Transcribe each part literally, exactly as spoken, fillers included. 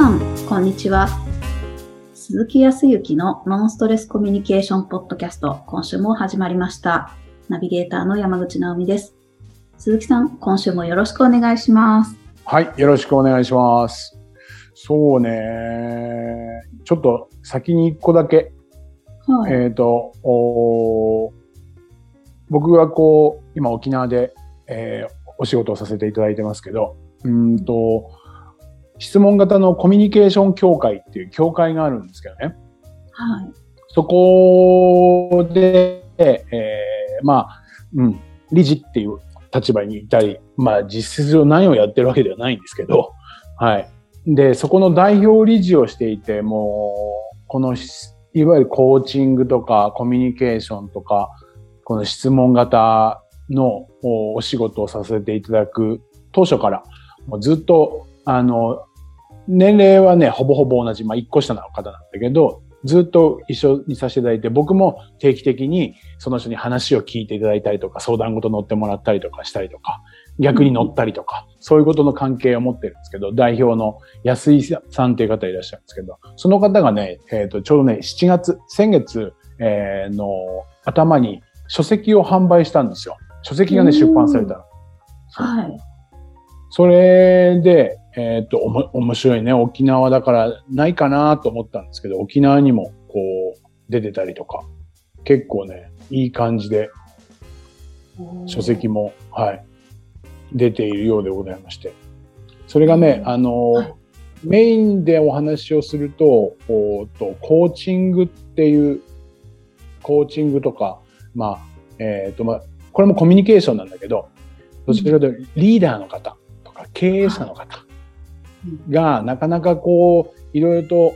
さん、こんにちは。鈴木康之のノンストレスコミュニケーションポッドキャスト、今週も始まりました。ナビゲーターの山口直美です。鈴木さん、今週もよろしくお願いします。はい、よろしくお願いします。そうね、ちょっと先に一個だけ、はい、えーと、僕がこう今沖縄で、えー、お仕事をさせていただいてますけど、うんと質問型のコミュニケーション協会っていう協会があるんですけどね。はい。そこで、えー、まあ、うん、理事っていう立場にいたり、まあ実質上何をやってるわけではないんですけど、はい。で、そこの代表理事をしていて、もう、この、いわゆるコーチングとかコミュニケーションとか、この質問型のお仕事をさせていただく当初から、もうずっと、あの、年齢はね、ほぼほぼ同じ、まあ、いっこ下の方なんだけど、ずっと一緒にさせていただいて、僕も定期的にその人に話を聞いていただいたりとか、相談事乗ってもらったりとかしたりとか、逆に乗ったりとか、そういうことの関係を持ってるんですけど、代表の安井さんという方いらっしゃるんですけど、その方がね、えっと、ちょうどね、しちがつ、先月、えー、の頭に書籍を販売したんですよ。書籍がね、出版されたの。はい。それで、えっと、おも、面白いね。沖縄だからないかなと思ったんですけど、沖縄にもこう、出てたりとか、結構ね、いい感じで、書籍も、はい。出ているようでございまして。それがね、あの、はい、メインでお話をすると、おーと、コーチングっていう、コーチングとか、まあ、えっと、まあ、これもコミュニケーションなんだけど、どちらかというとリーダーの方とか経営者の方が、なかなかこう、いろいろと、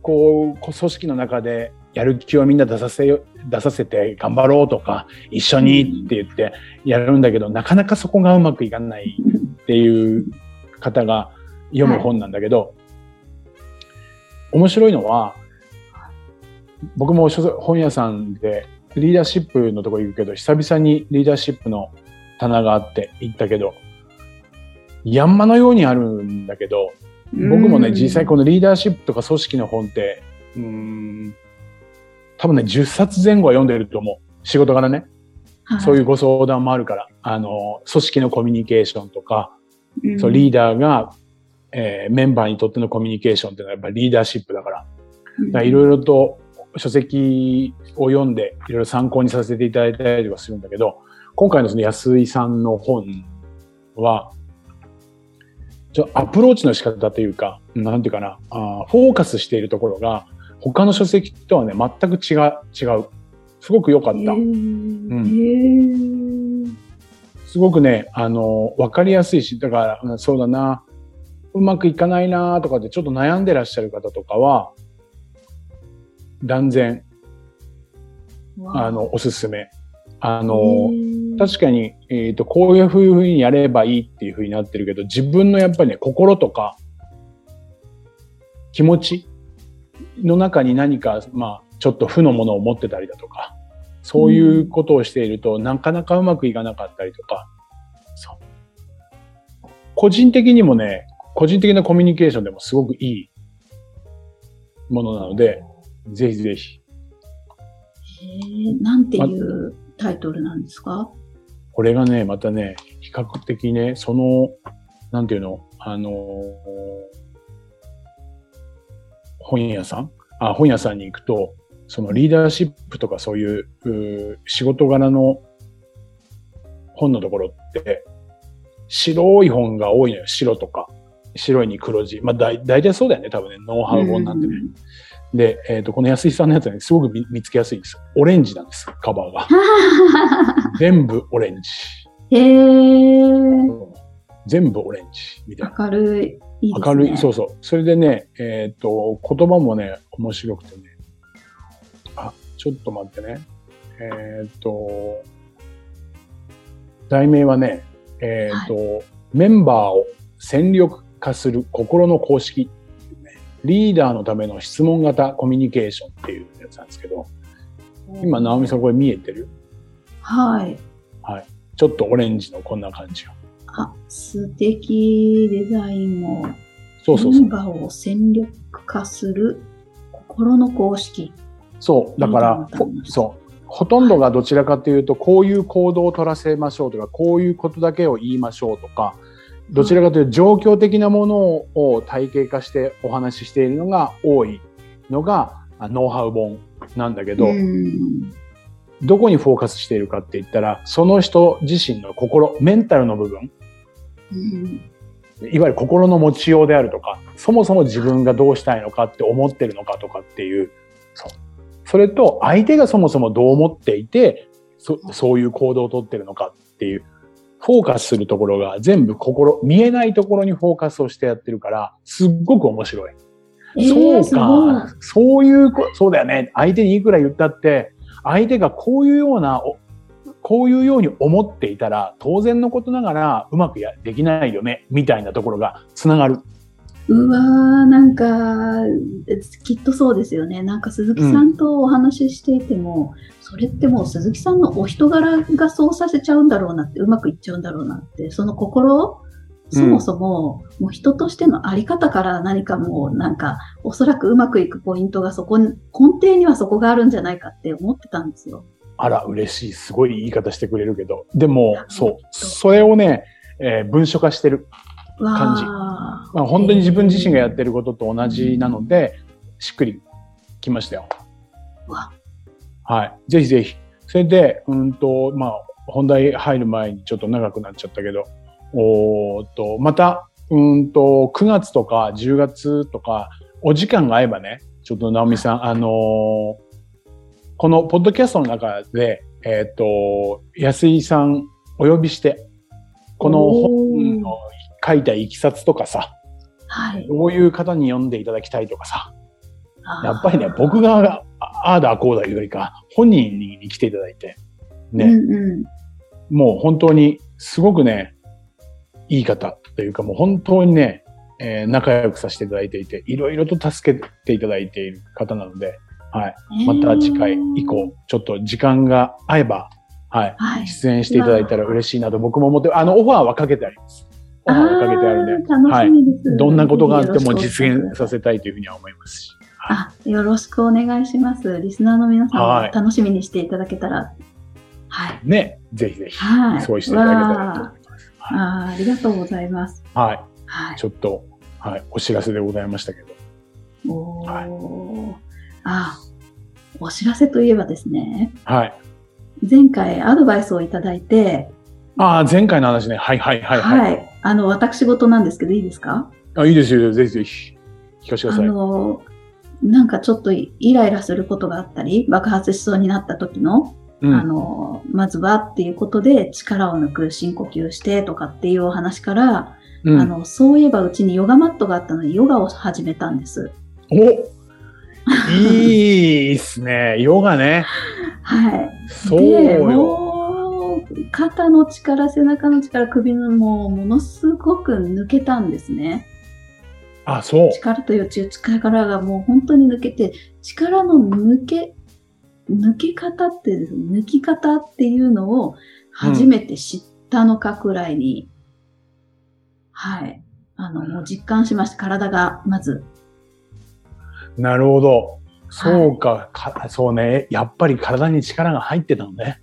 こう、組織の中で、やる気をみんな出させよ、出させて頑張ろうとか、一緒にって言ってやるんだけど、なかなかそこがうまくいかないっていう方が読む本なんだけど、面白いのは、僕も本屋さんでリーダーシップのとこ行くけど、久々にリーダーシップの棚があって行ったけど、山のようにあるんだけど、僕もね、実際このリーダーシップとか組織の本って、うーん多分ね、じゅっさつぜん後は読んでると思う。仕事柄ね。はい、そういうご相談もあるから。あの、組織のコミュニケーションとか、うん、そうリーダーが、えー、メンバーにとってのコミュニケーションっていうのはやっぱりリーダーシップだから。いろいろと書籍を読んで、いろいろ参考にさせていただいたりとかするんだけど、今回のその安井さんの本は、ちょアプローチの仕方というか、なんていうかな、あフォーカスしているところが、他の書籍とはね、全く違う、違う。すごく良かった。えーうん、すごくね、あの、わかりやすいし、だから、そうだな、うまくいかないなとかでちょっと悩んでらっしゃる方とかは、断然、あの、おすすめ。あの、えー、確かに、えっと、こういうふうにやればいいっていうふうになってるけど、自分のやっぱりね、心とか、気持ち、の中に何か、まあ、ちょっと負のものを持ってたりだとか、そういうことをしていると、うん、なかなかうまくいかなかったりとか、そう。個人的にもね、個人的なコミュニケーションでもすごくいいものなので、ぜひぜひ。へー、なんていうタイトルなんですか？ま、これがね、またね、比較的ね、その、なんていうの、あのー、本屋さんあ本屋さんに行くと、そのリーダーシップとかそういう、う仕事柄の本のところって、白い本が多いのよ。白とか。白いに黒字。まあ、だ、大体そうだよね。多分ね。ノウハウ本なんてね。で、えっ、ー、と、この安井さんのやつはね、すごく 見, 見つけやすいんです。オレンジなんです。カバーが。全部オレンジ。へー。全部オレンジ。みたいな。明るい。いいですね、明るい、そうそう。それでね、えっと、言葉もね、面白くてね。あ、ちょっと待ってね。えっと、題名はね、えっと、はい、メンバーを戦力化する心の公式っていうね、リーダーのための質問型コミュニケーションっていうやつなんですけど、今、直美さんこれ見えてる？はい。はい。ちょっとオレンジのこんな感じよ。あ、素敵、デザインもそうそうそう、文化を戦力化する心の公式。そうだからそう、ほとんどがどちらかというと、はい、こういう行動を取らせましょうとか、こういうことだけを言いましょうとか、どちらかというと状況的なものを体系化してお話ししているのが多いのがノウハウ本なんだけど、うん、どこにフォーカスしているかって言ったら、その人自身の心、メンタルの部分、うん、いわゆる心の持ちようであるとか、そもそも自分がどうしたいのかって思ってるのかとかっていう、そう、それと相手がそもそもどう思っていて そ, そういう行動をとってるのかっていう、フォーカスするところが全部心、見えないところにフォーカスをしてやってるから、すっごく面白い。えー、そうか、そういう、そうだよね。相手にいくら言ったって、相手がこういうようなこういうように思っていたら、当然のことながらうまくやできないよねみたいなところがつながる。うわー、なんかきっとそうですよね。なんか鈴木さんとお話ししていても、うん、それってもう鈴木さんのお人柄がそうさせちゃうんだろうなって、うまくいっちゃうんだろうなって、その心、そもそも、うん、もう人としてのあり方から何かもうなんかおそらくうまくいくポイントがそこに、根底にはそこがあるんじゃないかって思ってたんですよ。あら嬉しい、すごい言い方してくれるけど、でもそう、それをね、えー、文書化してる感じ。まあ、本当に自分自身がやってることと同じなので、えー、しっくりきましたよ。うわ、はい、ぜひぜひ。それで、うんと、まあ、本題入る前にちょっと長くなっちゃったけど、おーと、また、うんと、くがつとかじゅうがつとか、お時間が合えばね、ちょっと直美さん、あのー、このポッドキャストの中で、えっと、安井さんお呼びして、この本の書いたいきさつとかさ、はい、どういう方に読んでいただきたいとかさ、やっぱりね、僕がああだこうだよりか、本人に来ていただいて、ね、うんうん、もう本当にすごくね、いい方というか、もう本当にね、えー、仲良くさせていただいていて、いろいろと助けていただいている方なので、はい、また次回以降、ちょっと時間が合えば、はいはい、出演していただいたら嬉しいなと僕も思って、あの、オファーはかけてあります。オファーはかけてあるんで、はい、どんなことがあっても実現させたいというふうには思いますし。あ、よろしくお願いします。リスナーの皆さんも楽しみにしていただけたら、はい、ね、ぜひぜひ、はい、そうしていただけたらと思います。はい、あ、ありがとうございます。はい、はい、ちょっと、はい、お知らせでございましたけど。おー、はい、あ、お知らせといえばですね。はい。前回アドバイスをいただいて。ああ、前回の話ね。はいはいはいはい。はい、あの、私事なんですけど、いいですか？あ、いいですよ。ぜひぜひ。聞かせてください。あの、なんかちょっとイライラすることがあったり、爆発しそうになった時の、うん、あの、まずはっていうことで力を抜く、深呼吸してとかっていうお話から、うん、あの、そういえばうちにヨガマットがあったので、ヨガを始めたんです。おいいっすね。ヨガね。はい。そうよ。で、もう、肩の力、背中の力、首のもう、ものすごく抜けたんですね。あ、そう。力という力がもう本当に抜けて、力の抜け、抜け方って、抜き方っていうのを初めて知ったのかくらいに、うん、はい。あの、もう実感しました。体が、まず。なるほど。そうか、はい、か、そうね。やっぱり体に力が入ってたのね。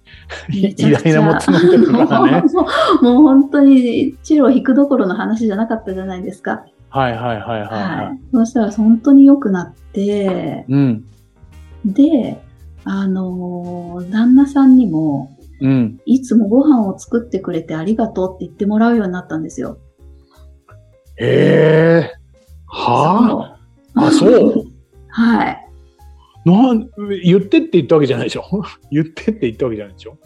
偉大なもつなんてるからね。もう、もう本当に、チェロを弾くどころの話じゃなかったじゃないですか。はいはいはいはい、はいはい。そうしたら本当に良くなって、うん、で、あの、旦那さんにも、うん、いつもご飯を作ってくれてありがとうって言ってもらうようになったんですよ。へえー、はぁ、あ、あ、そう。はい。なん言ってって言ったわけじゃないでしょ言ってって言ったわけじゃないでしょ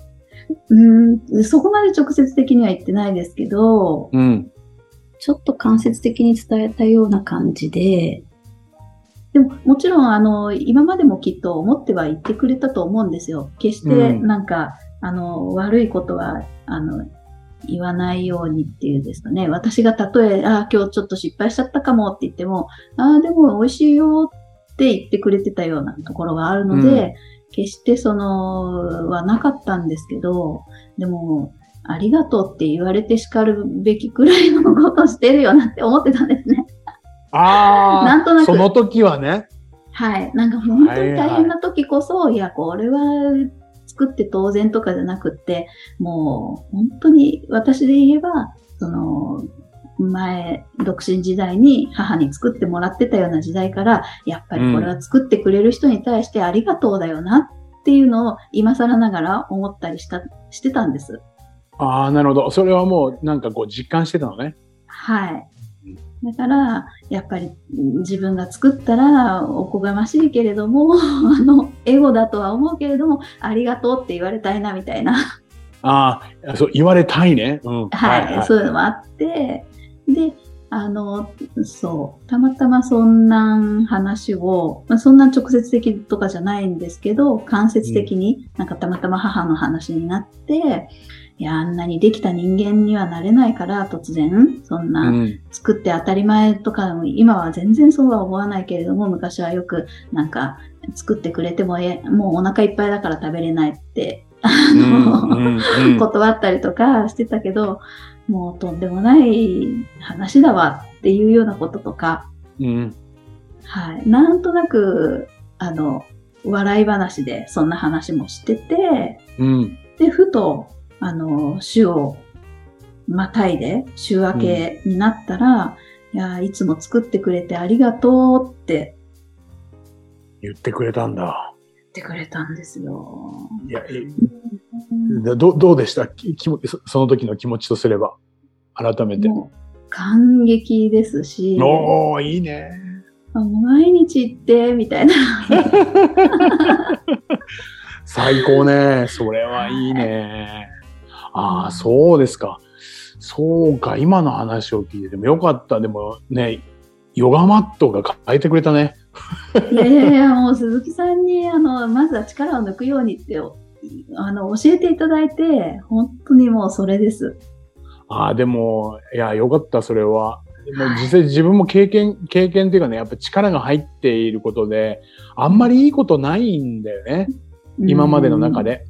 うん、そこまで直接的には言ってないですけど、うん、ちょっと間接的に伝えたような感じで、でももちろんあの今までもきっと思っては言ってくれたと思うんですよ。決してなんか、うん、あの悪いことはあの言わないようにっていうですかね。私がたとえ、あ、今日ちょっと失敗しちゃったかもって言っても、あ、でも美味しいよって言ってくれてたようなところがあるので、うん、決してそのはなかったんですけど、でもありがとうって言われてしかるべきくらいのことしてるよなって思ってたんですね。ああ、なんとなくその時はね。はい、なんか本当に大変な時こそ、はいはい、いやこれは作って当然とかじゃなくって、もう本当に私で言えばその前独身時代に母に作ってもらってたような時代からやっぱりこれは作ってくれる人に対してありがとうだよなっていうのを今更ながら思ったりしたしてたんです。ああ、なるほど。それはもうなんかこう実感してたのね。はい。だからやっぱり自分が作ったらおこがましいけれどもあのエゴだとは思うけれどもありがとうって言われたいなみたいな。ああ、そう言われたいね。うん、はい、はいはい、そういうのもあってで、あのそうたまたまそんな話を、まあ、そんな直接的とかじゃないんですけど間接的になんかたまたま母の話になって。うんいや、あんなにできた人間にはなれないから、突然、そんな、作って当たり前とか、うん、今は全然そうは思わないけれども、昔はよく、なんか、作ってくれてもえ、もうお腹いっぱいだから食べれないって、あの、うんうんうん、断ったりとかしてたけど、もうとんでもない話だわっていうようなこととか、うん、はい。なんとなく、あの、笑い話でそんな話もしてて、うん、で、ふと、あの、週をまたいで、週明けになったら、うん、いや、いつも作ってくれてありがとうって。言ってくれたんだ。言ってくれたんですよ。いや、えど、どうでした?気持ち、その時の気持ちとすれば、改めて。もう感激ですし。おー、いいね。毎日行って、みたいな。最高ね。それはいいね。ああ、そうですか。そうか、今の話を聞いてでもよかった。でもね、ヨガマットが変えてくれたね。いやいやいや、もう鈴木さんにあのまずは力を抜くようにってあの教えていただいて、本当にもうそれです。ああ、でもいやよかったそれは。もう実際自分も経験経験っていうかね、やっぱ力が入っていることであんまりいいことないんだよね。今までの中で。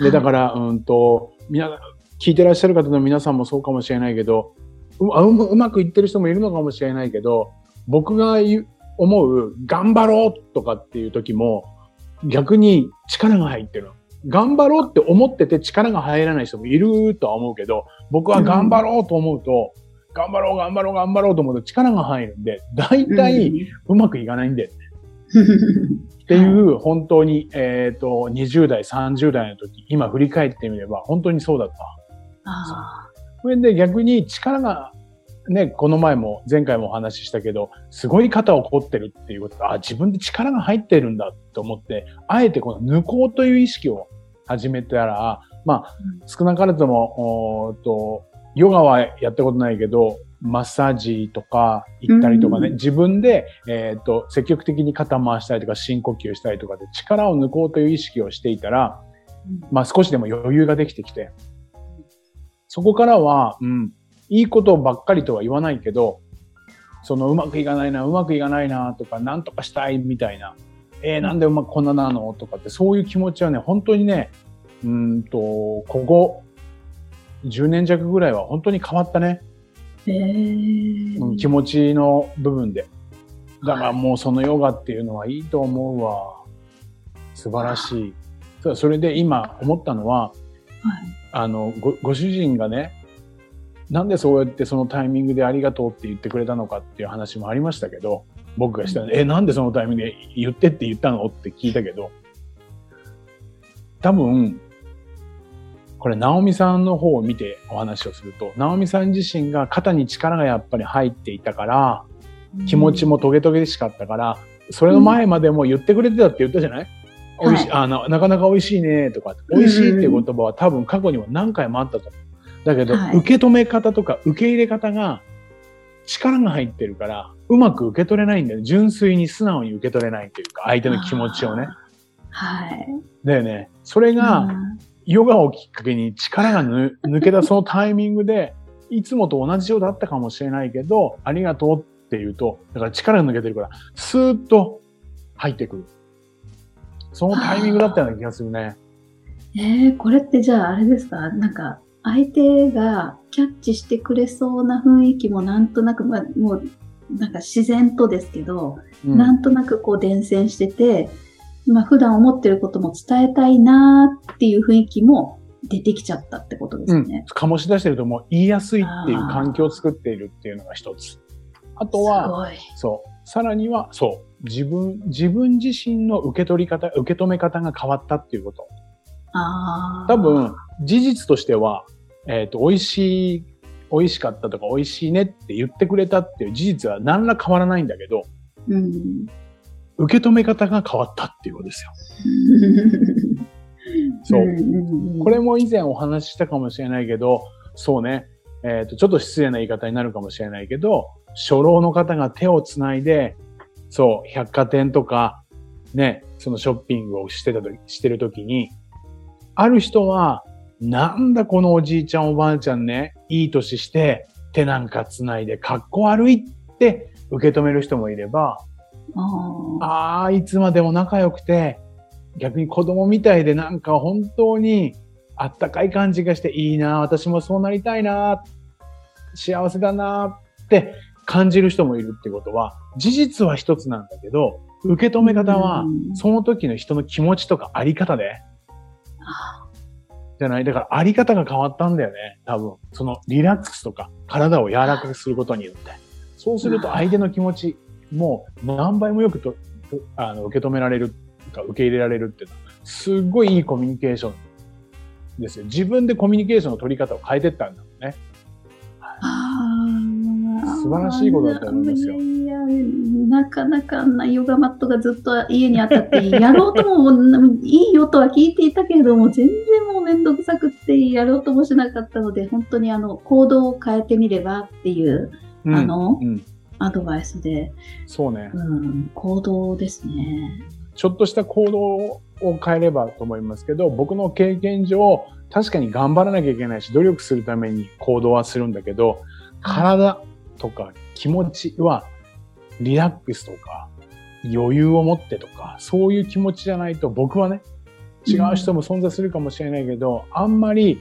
で、だから、うんと、みな、聞いてらっしゃる方の皆さんもそうかもしれないけど、う、う、うまくいってる人もいるのかもしれないけど、僕が思う、頑張ろうとかっていう時も、逆に力が入ってるの。頑張ろうって思ってて力が入らない人もいるとは思うけど、僕は頑張ろうと思うと、うん、頑張ろう、頑張ろう、頑張ろうと思うと力が入るんで、大体うまくいかないんだよね。うんっていう、本当に、えっと、にじゅう代、さんじゅう代の時、今振り返ってみれば、本当にそうだった。ああ。それで逆に力が、ね、この前も、前回もお話ししたけど、すごい肩を凝ってるっていうことが、あ、自分で力が入ってるんだと思って、あえてこの抜こうという意識を始めたら、まあ、少なからずも、おーっと、ヨガはやったことないけど、マッサージとか行ったりとかね、うん、自分で、えーと、積極的に肩回したりとか深呼吸したりとかで力を抜こうという意識をしていたら、まあ少しでも余裕ができてきて、そこからは、うん、いいことばっかりとは言わないけど、そのうまくいかないな、うまくいかないなとか、なんとかしたいみたいな、えー、なんでうまくこんななのとかって、そういう気持ちはね、本当にね、うーんと、ここじゅうねん弱ぐらいは本当に変わったね。えー、気持ちの部分で。だからもうそのヨガっていうのはいいと思うわ。素晴らしい。それで今思ったのは、はい、あの、ご、ご主人がね、なんでそうやってそのタイミングでありがとうって言ってくれたのかっていう話もありましたけど、僕がしたら、うん、え、なんでそのタイミングで言ってって言ったのって聞いたけど、多分、これ、直美さんの方を見てお話をすると、直美さん自身が肩に力がやっぱり入っていたから、気持ちもトゲトゲしかったから、それの前までも言ってくれてたって言ったじゃない?美味しい、あの、なかなか美味しいねとか、美味しいっていう言葉は多分過去にも何回もあったと思う。だけど、受け止め方とか受け入れ方が力が入ってるから、うまく受け取れないんだよ。純粋に素直に受け取れないというか、相手の気持ちをね。はい。だよね。それが、ヨガをきっかけに力がぬ抜けたそのタイミングで、いつもと同じようだったかもしれないけど、ありがとうって言うと、だから力が抜けてるから、スーッと入ってくる。そのタイミングだったような気がするね。えー、これってじゃああれですか?なんか、相手がキャッチしてくれそうな雰囲気もなんとなく、まあ、もうなんか自然とですけど、うん、なんとなくこう伝染してて、まあ、普段思ってることも伝えたいなっていう雰囲気も出てきちゃったってことですね。うん、醸し出してるともう言いやすいっていう環境を作っているっていうのが一つ。あとは、そう、さらには、そう、自分、自分自身の受け取り方、受け止め方が変わったっていうこと。ああ。多分、事実としては、えっと、美味しい、美味しかったとか美味しいねって言ってくれたっていう事実は何ら変わらないんだけど、うん、受け止め方が変わったっていうことですよ。そう、うん。これも以前お話ししたかもしれないけど、そうね、えっと、ちょっと失礼な言い方になるかもしれないけど、初老の方が手をつないで、そう、百貨店とか、ね、そのショッピングをしてたとき、してるときに、ある人は、なんだこのおじいちゃんおばあちゃんね、いい歳して、手なんかつないで、かっこ悪いって受け止める人もいれば、ああ、いつまでも仲良くて、逆に子供みたいでなんか本当にあったかい感じがしていいな、私もそうなりたいな、幸せだなって感じる人もいるってことは、事実は一つなんだけど、受け止め方はその時の人の気持ちとかあり方で、じゃない。だからあり方が変わったんだよね。多分そのリラックスとか体を柔らかくすることによって、そうすると相手の気持ちも何倍もよくとあの受け止められるか受け入れられるっていうのはすごいいいコミュニケーションですよ。自分でコミュニケーションの取り方を変えてったんだもんね。素晴らしいことだと思いますよ。いや、なかなかあんなヨガマットがずっと家にあったってやろうともいいよとは聞いていたけれども、全然もう面倒くさくってやろうともしなかったので、本当にあの行動を変えてみればっていう、うん、あの、うん、アドバイスで、そうね、うん、行動ですね。ちょっとした行動を変えればと思いますけど、僕の経験上確かに頑張らなきゃいけないし努力するために行動はするんだけど、体、はいとか気持ちはリラックスとか余裕を持ってとか、そういう気持ちじゃないと、僕はね、違う人も存在するかもしれないけど、うん、あんまり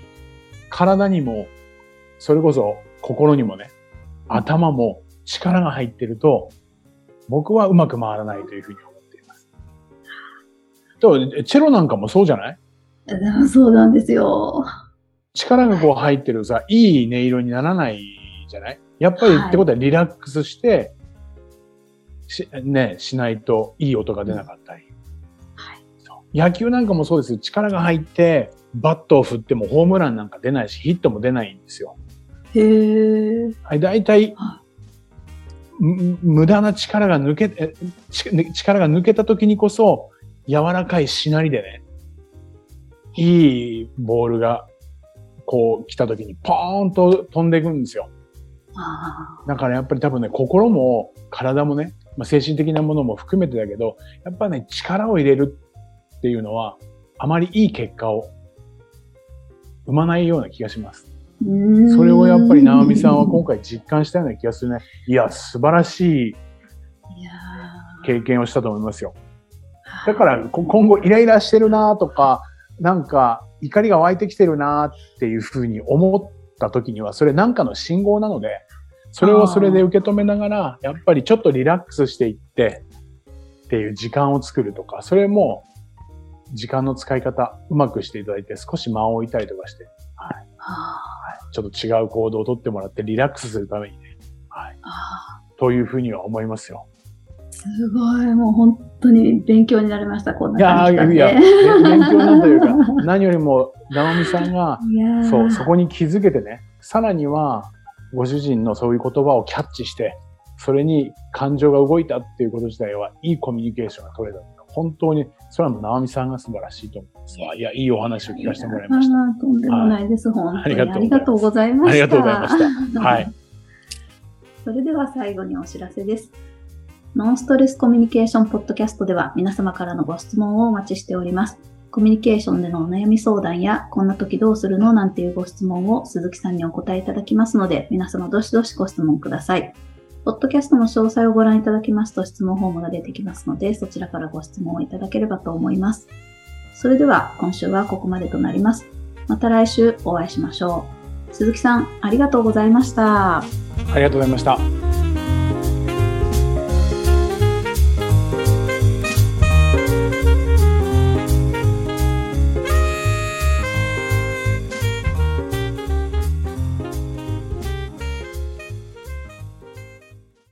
体にもそれこそ心にもね、頭も力が入ってると僕はうまく回らないというふうに思っています。でもチェロなんかもそうじゃない？そうなんですよ。力がこう入ってるさ、いい音色にならないじゃない？やっぱりってことはリラックスして、はい、ね、しないといい音が出なかったり、はい、そう。野球なんかもそうですよ。力が入ってバットを振ってもホームランなんか出ないし、ヒットも出ないんですよ。へー。はい、大体、無駄な力が抜け、力が抜けた時にこそ、柔らかいしなりでね、いいボールがこう来た時にポーンと飛んでいくんですよ。だからやっぱり多分ね、心も体もね、まあ、精神的なものも含めてだけど、やっぱね、力を入れるっていうのはあまりいい結果を生まないような気がします。それをやっぱり直美さんは今回実感したような気がするね。いや、素晴らしい経験をしたと思いますよ。だから今後イライラしてるなとか、なんか怒りが湧いてきてるなっていうふうに思ってた時には、それなんかの信号なので、それをそれで受け止めながら、やっぱりちょっとリラックスしていってっていう時間を作るとか、それも時間の使い方うまくしていただいて、少し間を置いたりとかして、はいはい、ちょっと違う行動をとってもらってリラックスするためにね、はい、というふうには思いますよ。すごい、もう本当に勉強になりました、こんな感じだね。いや、いや、勉強なんというか、何よりも、直美さんが、そう、そこに気づけてね、さらには、ご主人のそういう言葉をキャッチして、それに感情が動いたっていうこと自体は、いいコミュニケーションが取れた。本当に、それは直美さんが素晴らしいと思います。いや、いいお話を聞かせてもらいました。いや、とんでもないです、はい、本当に。ありがとうございました。ありがとうございました。はい。それでは最後にお知らせです。ノンストレスコミュニケーションポッドキャストでは皆様からのご質問をお待ちしております。コミュニケーションでのお悩み相談や、こんな時どうするのなんていうご質問を鈴木さんにお答えいただきますので、皆様どしどしご質問ください。ポッドキャストの詳細をご覧いただきますと質問フォームが出てきますので、そちらからご質問をいただければと思います。それでは今週はここまでとなります。また来週お会いしましょう。鈴木さん、ありがとうございました。ありがとうございました。